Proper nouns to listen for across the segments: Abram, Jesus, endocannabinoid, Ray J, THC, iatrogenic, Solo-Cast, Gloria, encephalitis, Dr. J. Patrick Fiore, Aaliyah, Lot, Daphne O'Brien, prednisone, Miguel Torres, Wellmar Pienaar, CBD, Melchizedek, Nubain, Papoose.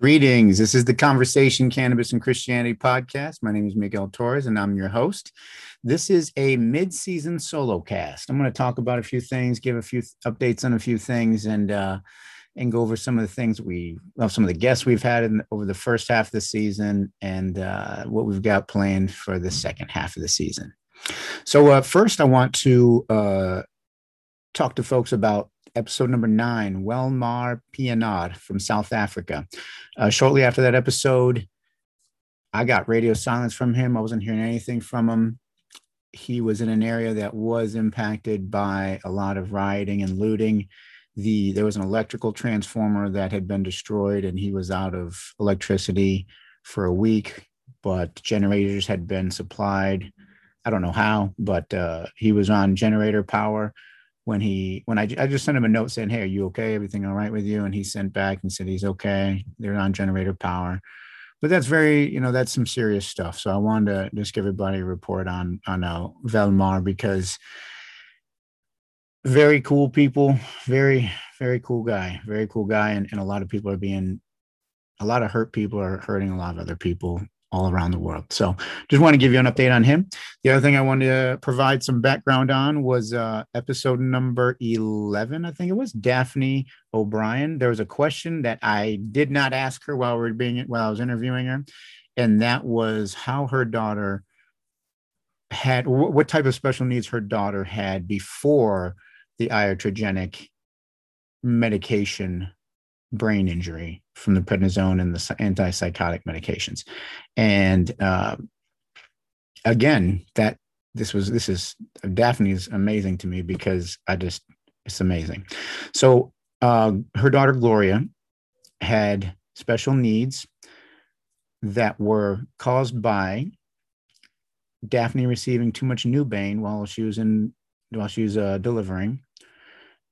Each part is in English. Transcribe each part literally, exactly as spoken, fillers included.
Greetings. This is the Conversation Cannabis and Christianity podcast. My name is Miguel Torres and I'm your host. This is a mid-season solo cast. I'm going to talk about a few things, give a few th- updates on a few things, and uh, and go over some of the things we well, some of the guests we've had in, over the first half of the season, and uh, what we've got planned for the second half of the season. So uh, first, I want to uh, talk to folks about episode number nine, Wellmar Pienaar from South Africa. Uh, shortly after that episode, I got radio silence from him. I wasn't hearing anything from him. He was in an area that was impacted by a lot of rioting and looting. The there was an electrical transformer that had been destroyed, and he was out of electricity for a week, but generators had been supplied. I don't know how, but uh, he was on generator power. When he, when I, I just sent him a note saying, "Hey, are you okay? Everything all right with you?" And he sent back and said he's okay. They're on generator power, but that's very, you know, that's some serious stuff. So I wanted to just give everybody a report on on uh, Wellmar, because very cool people, very very cool guy, very cool guy, and, and a lot of people are being, a lot of hurt people are hurting a lot of other people all around the world. So just want to give you an update on him. The other thing I wanted to provide some background on was uh, episode number eleven, I think it was, Daphne O'Brien. There was a question that I did not ask her while we were being while I was interviewing her, and that was how her daughter had, what type of special needs her daughter had before the iatrogenic medication brain injury from the prednisone and the antipsychotic medications. And uh, again, that this was, this is, Daphne's amazing to me, because I just, it's amazing. So uh, her daughter, Gloria, had special needs that were caused by Daphne receiving too much Nubain while she was in, while she was uh, delivering,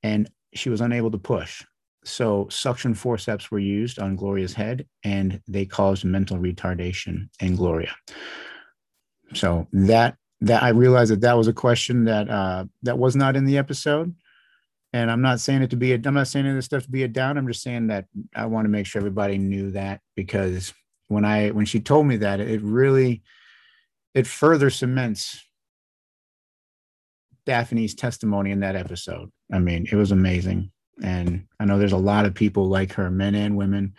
and she was unable to push. So suction forceps were used on Gloria's head, and they caused mental retardation in Gloria. So that that I realized that that was a question that uh, that was not in the episode. And I'm not saying it to be a, I'm not saying any of this stuff to be a down. I'm just saying that I want to make sure everybody knew that, because when I when she told me that, it really it further cements Daphne's testimony in that episode. I mean, it was amazing. And I know there's a lot of people like her, men and women,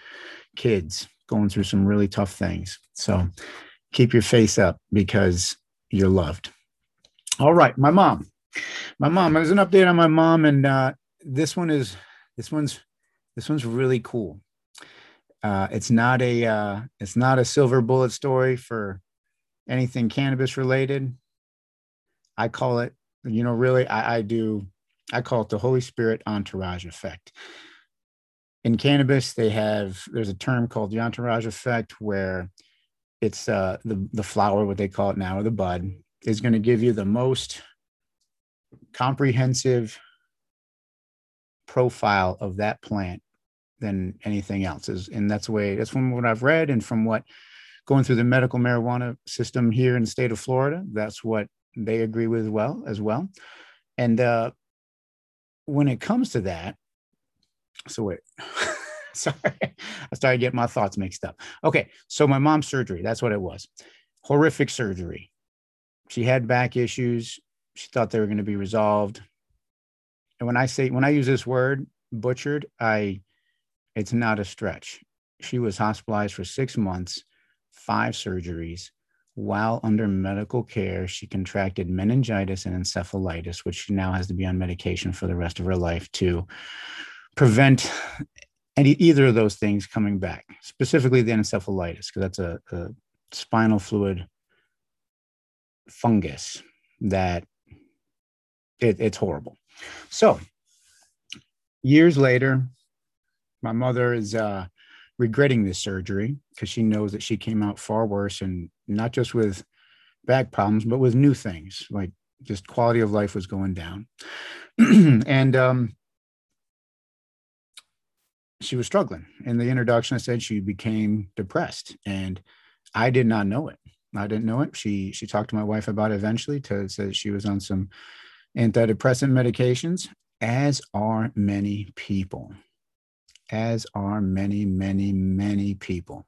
kids, going through some really tough things. So keep your face up, because you're loved. All right. My mom, my mom, there's an update on my mom. And uh, this one is, this one's, this one's really cool. Uh, it's not a, uh, it's not a silver bullet story for anything cannabis related. I call it, you know, really, I, I do. I call it the Holy Spirit entourage effect. In cannabis, they have, there's a term called the entourage effect, where it's uh, the, the flower, what they call it now, or the bud, is going to give you the most comprehensive profile of that plant than anything else. And that's the way, that's from what I've read, and from what, going through the medical marijuana system here in the state of Florida, that's what they agree with well as well. And, uh, when it comes to that, so wait, sorry, I started getting my thoughts mixed up. Okay, so my mom's surgery, that's what it was. Horrific surgery. She had back issues. She thought they were going to be resolved. And when I say, when I use this word, butchered, I, it's not a stretch. She was hospitalized for six months, five surgeries. While under medical care, she contracted meningitis and encephalitis, which she now has to be on medication for the rest of her life to prevent any either of those things coming back, specifically the encephalitis, because that's a, a spinal fluid fungus that it, it's horrible. So years later, my mother is uh, regretting this surgery, because she knows that she came out far worse, and not just with back problems, but with new things, like just quality of life was going down. And um, she was struggling. In the introduction, I said she became depressed, and I did not know it. I didn't know it. She she talked to my wife about it eventually, to say she was on some antidepressant medications, as are many people, as are many, many, many people.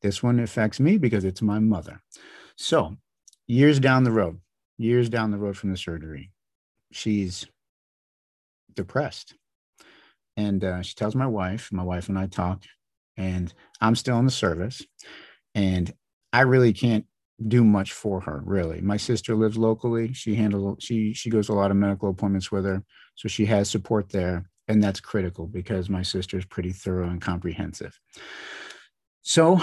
This one affects me because it's my mother. So years down the road, years down the road from the surgery, she's depressed. And uh, she tells my wife, my wife and I talk, and I'm still in the service. And I really can't do much for her, really. My sister lives locally. She handles, she, she goes to a lot of medical appointments with her. So she has support there. And that's critical because my sister is pretty thorough and comprehensive. So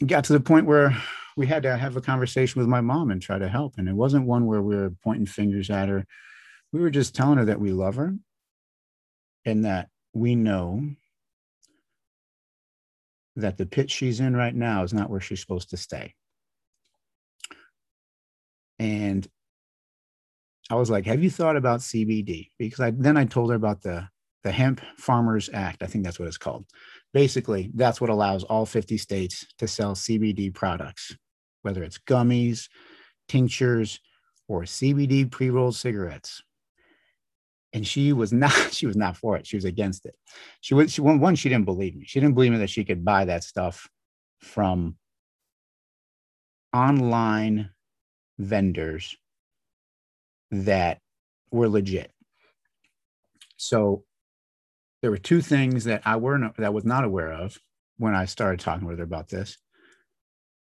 it got to the point where we had to have a conversation with my mom and try to help. And it wasn't one where we were pointing fingers at her. We were just telling her that we love her and that we know that the pit she's in right now is not where she's supposed to stay. And I was like, have you thought about C B D? Because I, then I told her about the, the Hemp Farmers Act. I think that's what it's called. Basically, that's what allows all fifty states to sell C B D products, whether it's gummies, tinctures, or C B D pre-rolled cigarettes. And she was not, she was not for it. She was against it. She was, she, one, she didn't believe me. She didn't believe me that she could buy that stuff from online vendors that were legit. So there were two things that I were not, that I was not aware of when I started talking with her about this.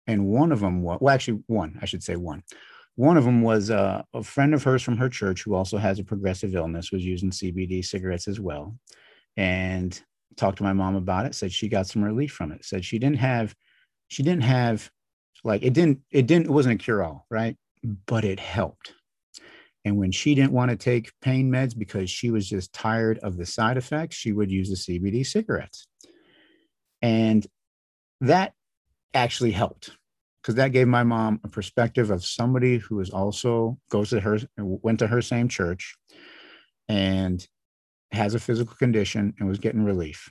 And one of them was, well, actually one, I should say one. One of them was uh, a friend of hers from her church who also has a progressive illness was using C B D cigarettes as well, and talked to my mom about it, said she got some relief from it, said she didn't have, she didn't have like, it didn't, it didn't, it wasn't a cure all, right? But it helped. And when she didn't want to take pain meds because she was just tired of the side effects, she would use the C B D cigarettes. And that actually helped, because that gave my mom a perspective of somebody who is also goes to her, went to her same church and has a physical condition and was getting relief.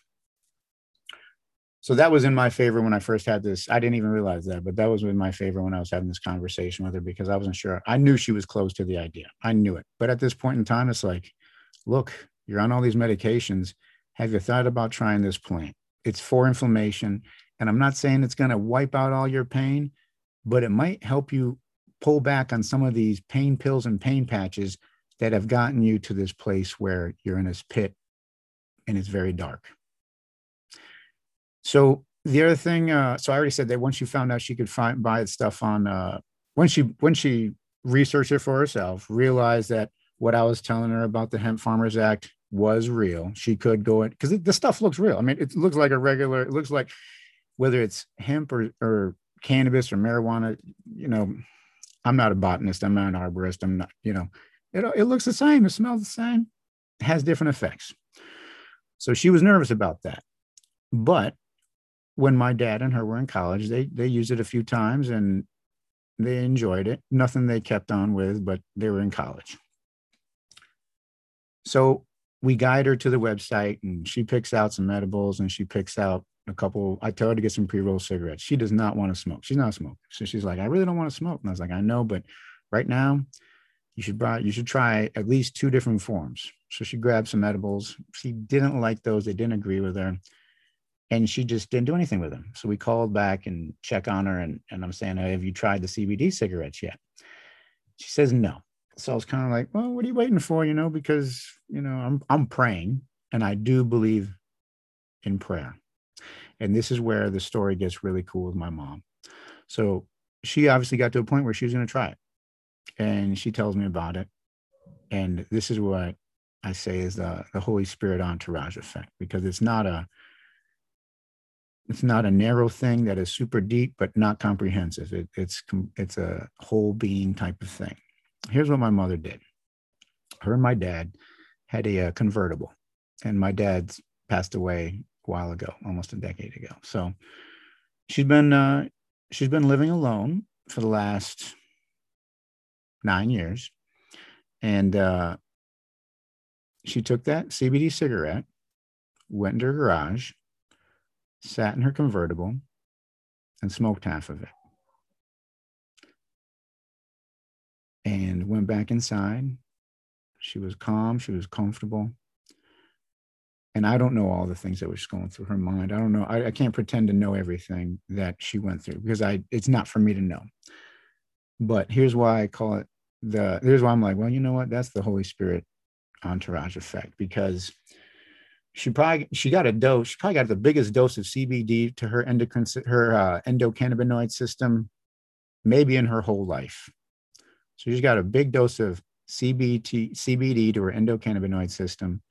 So that was in my favor when I first had this. I didn't even realize that, but that was in my favor when I was having this conversation with her, because I wasn't sure. I knew she was closed to the idea. I knew it. But at this point in time, it's like, look, you're on all these medications. Have you thought about trying this plant? It's for inflammation. And I'm not saying it's going to wipe out all your pain, but it might help you pull back on some of these pain pills and pain patches that have gotten you to this place where you're in this pit and it's very dark. So the other thing, uh, so I already said that once you found out she could find, buy stuff on, uh, when she, when she researched it for herself, realized that what I was telling her about the Hemp Farmers Act was real. She could go in, because the stuff looks real. I mean, it looks like a regular, it looks like, whether it's hemp or, or cannabis or marijuana, you know, I'm not a botanist. I'm not an arborist. I'm not, you know, it, it looks the same. It smells the same. It has different effects. So she was nervous about that. But when my dad and her were in college, they, they used it a few times and they enjoyed it. Nothing they kept on with, but they were in college. So we guide her to the website and she picks out some edibles and she picks out a couple. I tell her to get some pre-rolled cigarettes. She does not want to smoke. She's not a smoker. So she's like, I really don't want to smoke. And I was like, I know, but right now you should buy, you should try at least two different forms. So she grabbed some edibles. She didn't like those. They didn't agree with her. And she just didn't do anything with them. So we called back and check on her. And, and I'm saying, hey, have you tried the C B D cigarettes yet? She says, no. So I was kind of like, well, what are you waiting for? You know, because, you know, I'm, I'm praying and I do believe in prayer. And this is where the story gets really cool with my mom. So she obviously got to a point where she was going to try it. And she tells me about it. And this is what I say is the, the Holy Spirit entourage effect, because it's not a, it's not a narrow thing that is super deep, but not comprehensive. It, it's, it's a whole being type of thing. Here's what my mother did. Her and my dad had a, a convertible, and my dad's passed away while ago, almost a decade ago. So she's been uh, she's been living alone for the last nine years, and uh, she took that C B D cigarette, went into her garage, sat in her convertible, and smoked half of it, and went back inside. She was calm. She was comfortable. And I don't know all the things that was going through her mind. I don't know. I, I can't pretend to know everything that she went through because I, it's not for me to know. But here's why I call it the, here's why I'm like, well, you know what? That's the Holy Spirit entourage effect, because she probably, she got a dose, she probably got the biggest dose of C B D to her endocrine, her uh, endocannabinoid system, maybe in her whole life. So she's got a big dose of C B T, C B D to her endocannabinoid system.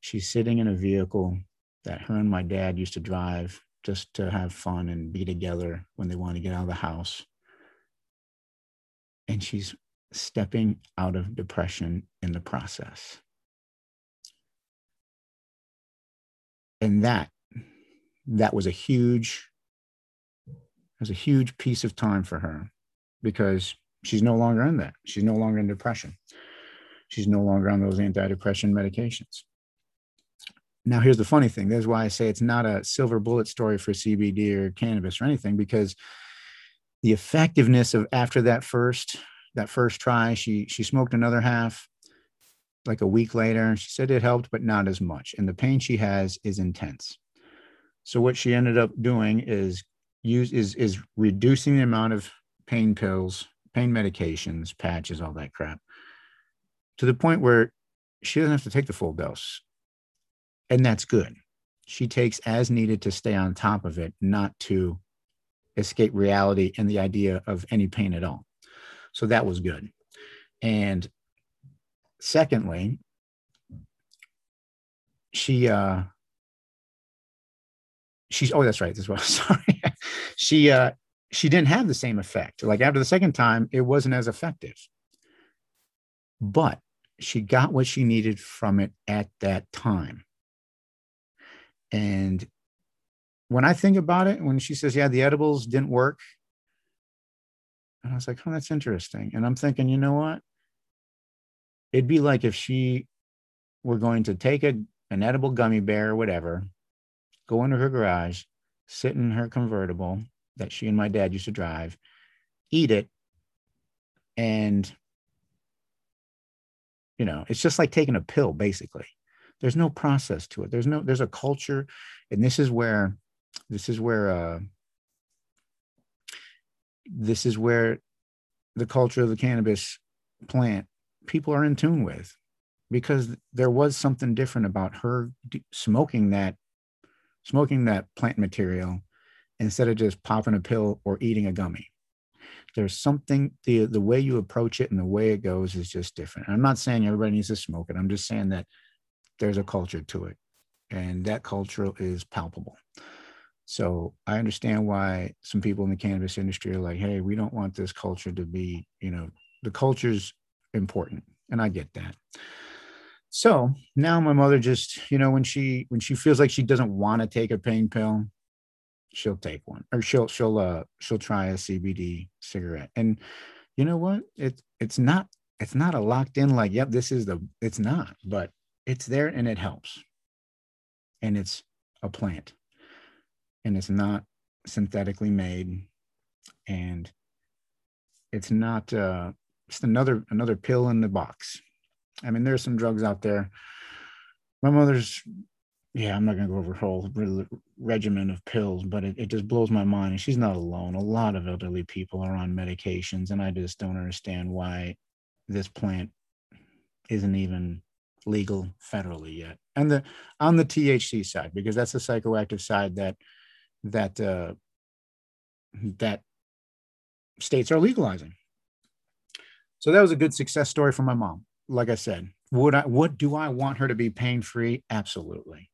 She's sitting in a vehicle that her and my dad used to drive just to have fun and be together when they want to get out of the house. And she's stepping out of depression in the process. And that, that was a huge, was a huge piece of time for her, because she's no longer in that. She's no longer in depression. She's no longer on those antidepressant medications. Now, here's the funny thing. That's why I say it's not a silver bullet story for C B D or cannabis or anything, because the effectiveness of after that first, that first try, she, she smoked another half like a week later, and she said it helped, but not as much. And the pain she has is intense. So what she ended up doing is use is, is reducing the amount of pain pills, pain medications, patches, all that crap, to the point where she doesn't have to take the full dose. And that's good. She takes as needed to stay on top of it, not to escape reality and the idea of any pain at all. So that was good. And secondly, she, uh, she's, oh, that's right. That's what I'm sorry. she, uh, she didn't have the same effect. Like after the second time, it wasn't as effective, but she got what she needed from it at that time. And when I think about it, when she says, yeah, the edibles didn't work, and I was like, oh, that's interesting. And I'm thinking, you know what? It'd be like if she were going to take a, an edible gummy bear or whatever, go into her garage, sit in her convertible that she and my dad used to drive, eat it. And, you know, it's just like taking a pill, basically. There's no process to it. There's no, there's a culture. And this is where, this is where, uh, this is where the culture of the cannabis plant people are in tune with, because there was something different about her smoking that, smoking that plant material instead of just popping a pill or eating a gummy. There's something, the, the way you approach it and the way it goes is just different. And I'm not saying everybody needs to smoke it. I'm just saying that there's a culture to it, and that culture is palpable. So I understand why some people in the cannabis industry are like, hey, we don't want this culture to be, you know, the culture's important. And I get that. So now my mother just, you know, when she, when she feels like she doesn't want to take a pain pill, she'll take one, or she'll, she'll, uh, she'll try a C B D cigarette. And you know what? It, it's not, it's not a locked in, like, yep, this is the, it's not, but it's there and it helps. And it's a plant, and it's not synthetically made, and it's not uh, just another another pill in the box. I mean, there's some drugs out there. My mother's, yeah, I'm not going to go over her whole re- regimen of pills, but it, it just blows my mind. And she's not alone. A lot of elderly people are on medications, and I just don't understand why this plant isn't even legal federally yet. And the on the T H C side, because that's the psychoactive side that that uh, that states are legalizing. So that was a good success story for my mom. Like I said, would I what do I want her to be pain free? Absolutely.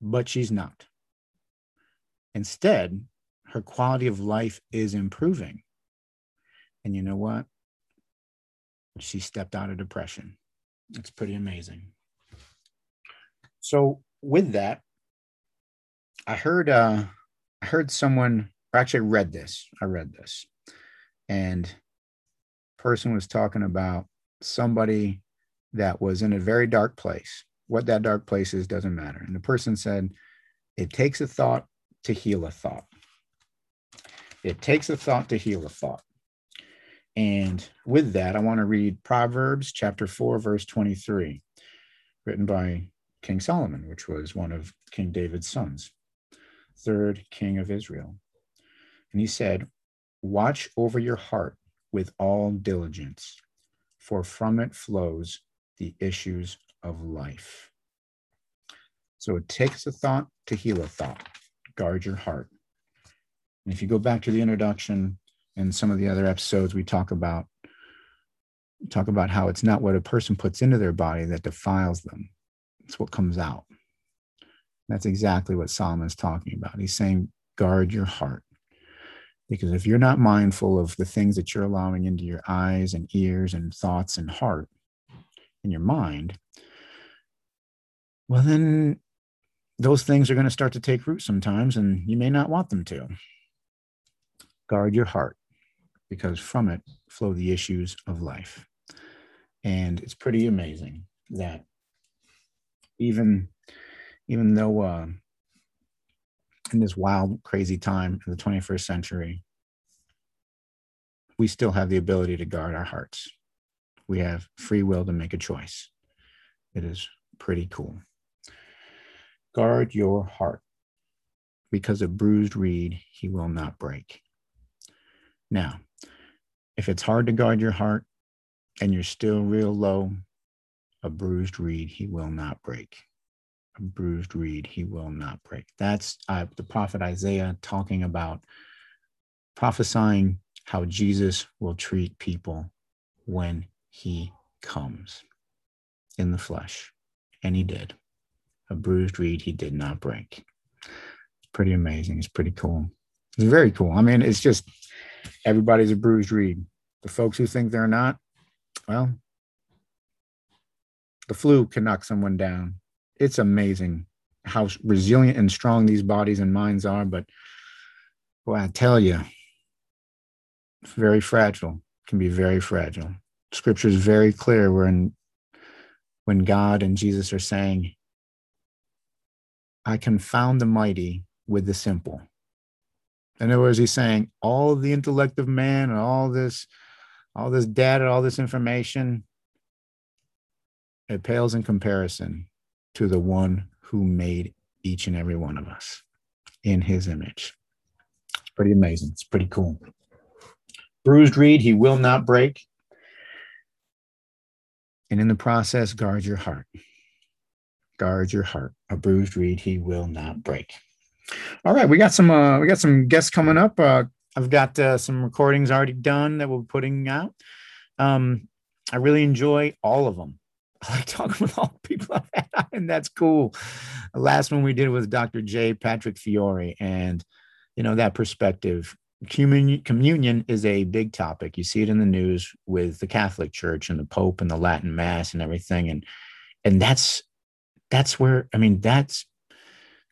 But she's not. Instead, her quality of life is improving. And you know what? She stepped out of depression. It's pretty amazing. So with that, I heard uh, I heard someone, or actually read this. I read this, and person was talking about somebody that was in a very dark place. What that dark place is doesn't matter. And the person said, "It takes a thought to heal a thought. It takes a thought to heal a thought." And with that, I want to read Proverbs chapter four, verse twenty-three. written by King Solomon, which was one of King David's sons, third king of Israel. And he said, "Watch over your heart with all diligence, for from it flows the issues of life." So it takes a thought to heal a thought. Guard your heart. And if you go back to the introduction and some of the other episodes, we talk about talk about how it's not what a person puts into their body that defiles them. It's what comes out. That's exactly what Solomon's talking about. He's saying, guard your heart. Because if you're not mindful of the things that you're allowing into your eyes and ears and thoughts and heart and your mind, well, then those things are going to start to take root sometimes, and you may not want them to. Guard your heart, because from it flow the issues of life. And it's pretty amazing that even, even though uh, in this wild, crazy time of the twenty-first century, we still have the ability to guard our hearts. We have free will to make a choice. It is pretty cool. Guard your heart, because a bruised reed he will not break. Now, if it's hard to guard your heart and you're still real low, a bruised reed he will not break. A bruised reed he will not break. That's uh, the prophet Isaiah talking about, prophesying how Jesus will treat people when he comes in the flesh. And he did. A bruised reed he did not break. It's pretty amazing. It's pretty cool. It's very cool. I mean, it's just, everybody's a bruised reed. The folks who think they're not, well, the flu can knock someone down. It's amazing how resilient and strong these bodies and minds are, but boy, I tell you, it's very fragile. It can be very fragile. Scripture is very clear when, when God and Jesus are saying, "I confound the mighty with the simple." In other words, he's saying all the intellect of man and all this, all this data, all this information, it pales in comparison to the one who made each and every one of us in his image. It's pretty amazing. It's pretty cool. Bruised reed he will not break. And in the process, guard your heart. Guard your heart. A bruised reed he will not break. All right, we got some uh, we got some guests coming up. Uh, I've got uh, some recordings already done that we're putting out. Um, I really enjoy all of them. I like talking with all the people I've had, and that's cool. The last one we did was Doctor J. Patrick Fiore, and you know that perspective. Commun- communion is a big topic. You see it in the news with the Catholic Church and the Pope and the Latin Mass and everything, and and that's that's where I mean that's.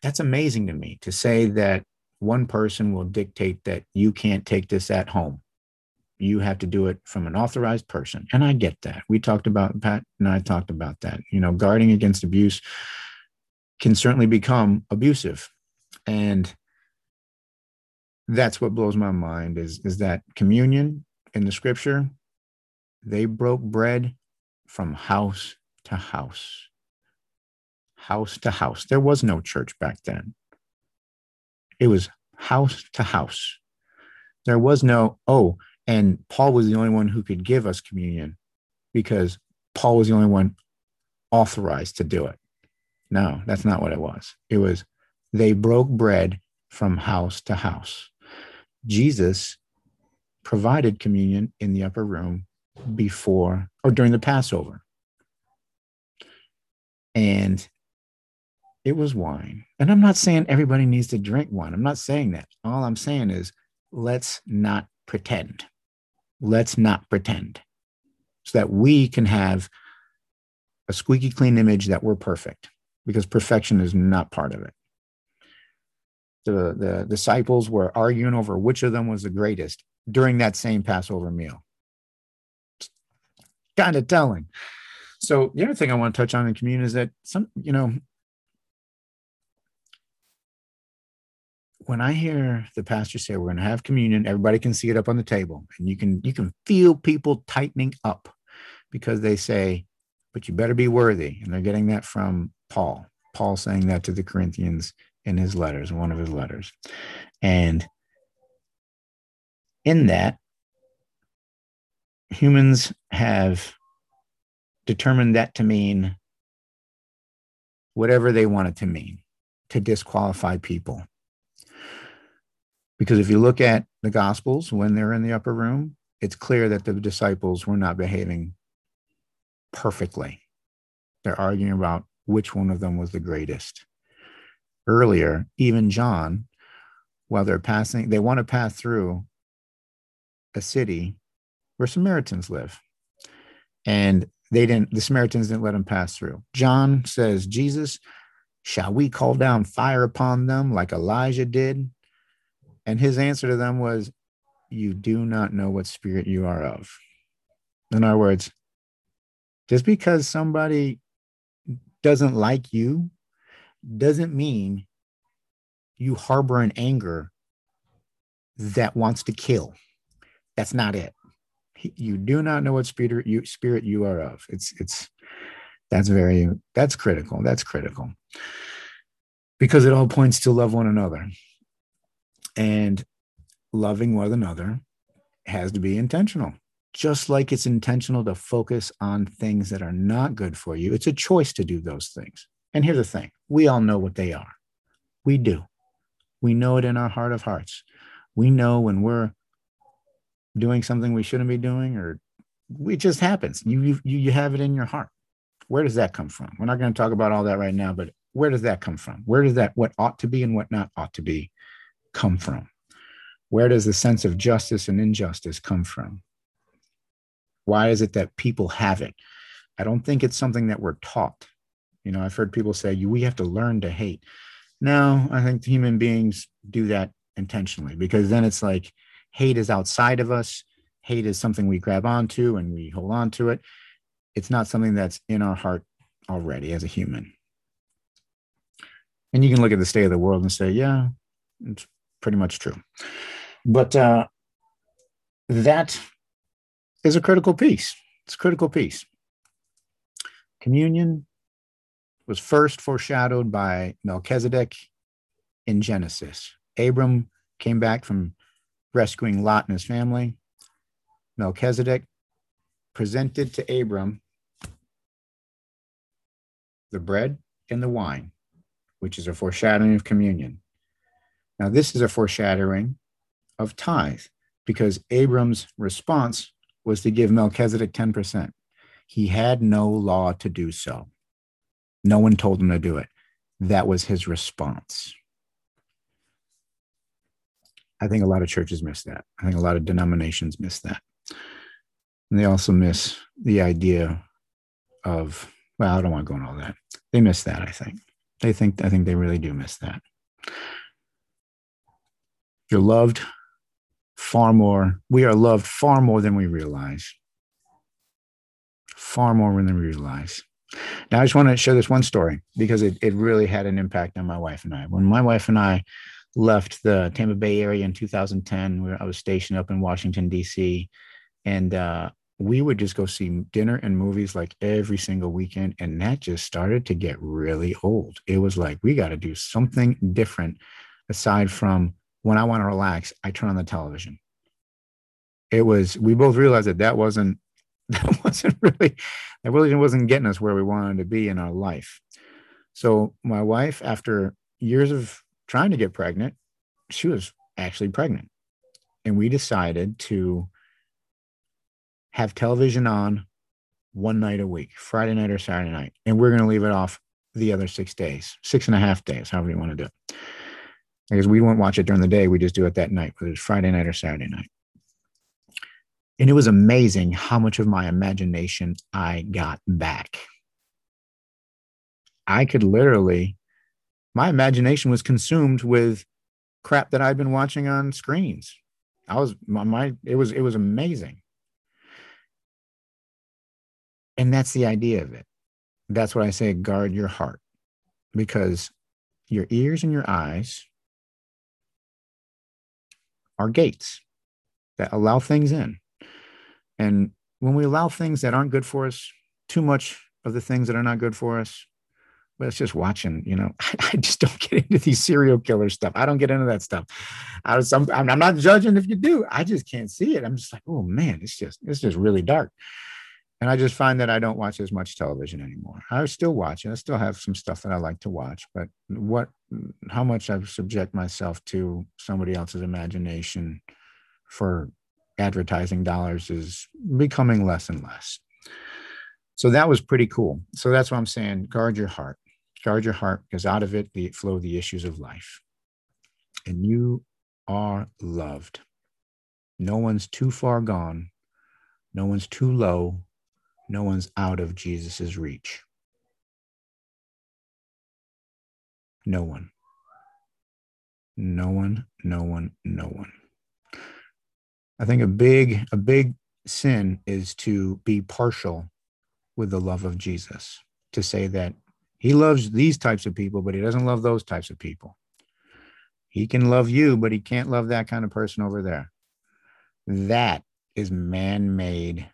That's amazing to me, to say that one person will dictate that you can't take this at home. You have to do it from an authorized person. And I get that. We talked about, Pat and I talked about that. You know, guarding against abuse can certainly become abusive. And that's what blows my mind is, is that communion in the scripture, they broke bread from house to house. House to house. There was no church back then. It was house to house. There was no, oh, and Paul was the only one who could give us communion because Paul was the only one authorized to do it. No, that's not what it was. It was they broke bread from house to house. Jesus provided communion in the upper room before or during the Passover. And it was wine. And I'm not saying everybody needs to drink wine. I'm not saying that. All I'm saying is let's not pretend. Let's not pretend so that we can have a squeaky clean image that we're perfect, because perfection is not part of it. The, the disciples were arguing over which of them was the greatest during that same Passover meal. Kind of telling. So the other thing I want to touch on in communion is that some, you know, when I hear the pastor say, we're going to have communion, everybody can see it up on the table, and you can, you can feel people tightening up because they say, but you better be worthy. And they're getting that from Paul. Paul saying that to the Corinthians in his letters, one of his letters. And in that, humans have determined that to mean whatever they want it to mean, to disqualify people. Because if you look at the Gospels, when they're in the upper room, it's clear that the disciples were not behaving perfectly. They're arguing about which one of them was the greatest. Earlier, even John, while they're passing, they want to pass through a city where Samaritans live. And they didn't, the Samaritans didn't let him pass through. John says, Jesus, shall we call down fire upon them like Elijah did? And his answer to them was, you do not know what spirit you are of. In other words, just because somebody doesn't like you doesn't mean you harbor an anger that wants to kill. That's not it. You do not know what spirit you, spirit you are of. It's, it's, that's very, that's critical. That's critical because it all points to love one another. And loving one another has to be intentional, just like it's intentional to focus on things that are not good for you. It's a choice to do those things. And here's the thing. We all know what they are. We do. We know it in our heart of hearts. We know when we're doing something we shouldn't be doing, or it just happens. You, you, you have it in your heart. Where does that come from? We're not going to talk about all that right now, but where does that come from? Where does that, what ought to be and what not ought to be, come from? Where does the sense of justice and injustice come from? Why is it that people have it? I don't think it's something that we're taught. You know, I've heard people say, we have to learn to hate. No, I think human beings do that intentionally, because then it's like hate is outside of us. Hate is something we grab onto and we hold on to it. It's not something that's in our heart already as a human. And you can look at the state of the world and say, yeah, it's pretty much true. But uh, that is a critical piece. It's a critical piece. Communion was first foreshadowed by Melchizedek in Genesis. Abram came back from rescuing Lot and his family. Melchizedek presented to Abram the bread and the wine, which is a foreshadowing of communion. Now, this is a foreshadowing of tithe, because Abram's response was to give Melchizedek ten percent. He had no law to do so. No one told him to do it. That was his response. I think a lot of churches miss that. I think a lot of denominations miss that. And they also miss the idea of, well, I don't want to go into all that. They miss that, I think. They think, I think they really do miss that. You're loved far more. We are loved far more than we realize. Far more than we realize. Now, I just want to share this one story because it, it really had an impact on my wife and I. When my wife and I left the Tampa Bay area in two thousand ten, where I was stationed up in Washington, D C, and uh, we would just go see dinner and movies like every single weekend. And that just started to get really old. It was like, we got to do something different aside from, when I want to relax, I turn on the television. It was, we both realized that that wasn't, that wasn't really, that really wasn't getting us where we wanted to be in our life. So my wife, after years of trying to get pregnant, she was actually pregnant. And we decided to have television on one night a week, Friday night or Saturday night. And we're going to leave it off the other six days, six and a half days, however you want to do it. Because we won't watch it during the day. We just do it that night, whether it's Friday night or Saturday night. And it was amazing how much of my imagination I got back. I could literally, my imagination was consumed with crap that I'd been watching on screens. I was, my, my it was, it was amazing. And that's the idea of it. That's why I say guard your heart, because your ears and your eyes are gates that allow things in. And when we allow things that aren't good for us too much of the things that are not good for us. But it's just watching, you know, I just don't get into these serial killer stuff. I don't get into that stuff. I was, I'm, I'm not judging if you do. I just can't see it. I'm just like, oh man, it's just, it's just really dark. And I just find that I don't watch as much television anymore. I still watch it. I still have some stuff that I like to watch, but what, how much I subject myself to somebody else's imagination for advertising dollars is becoming less and less. So that was pretty cool. So that's what I'm saying. Guard your heart. Guard your heart, because out of it, the flow the issues of life. And you are loved. No one's too far gone. No one's too low. No one's out of Jesus's reach. No one. No one, no one, no one. I think a big, a big sin is to be partial with the love of Jesus, to say that he loves these types of people, but he doesn't love those types of people. He can love you, but he can't love that kind of person over there. That is man-made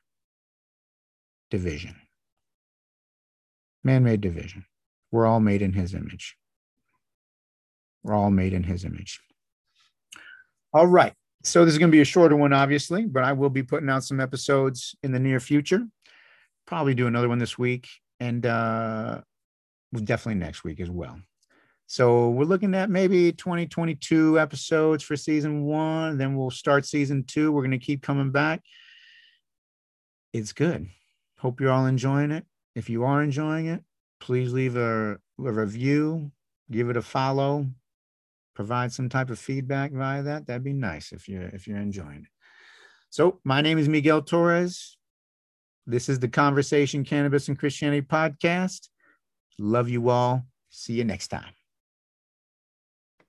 division. Man-made division. We're all made in his image. We're all made in his image. All right. So this is going to be a shorter one, obviously, but I will be putting out some episodes in the near future. Probably do another one this week, and uh, definitely next week as well. So we're looking at maybe twenty, twenty-two episodes for season one. Then we'll start season two. We're going to keep coming back. It's good. Hope you're all enjoying it. If you are enjoying it, please leave a, a review, give it a follow, provide some type of feedback via that. That'd be nice if you're, if you're enjoying it. So my name is Miguel Torres. This is the Conversation Cannabis and Christianity podcast. Love you all. See you next time.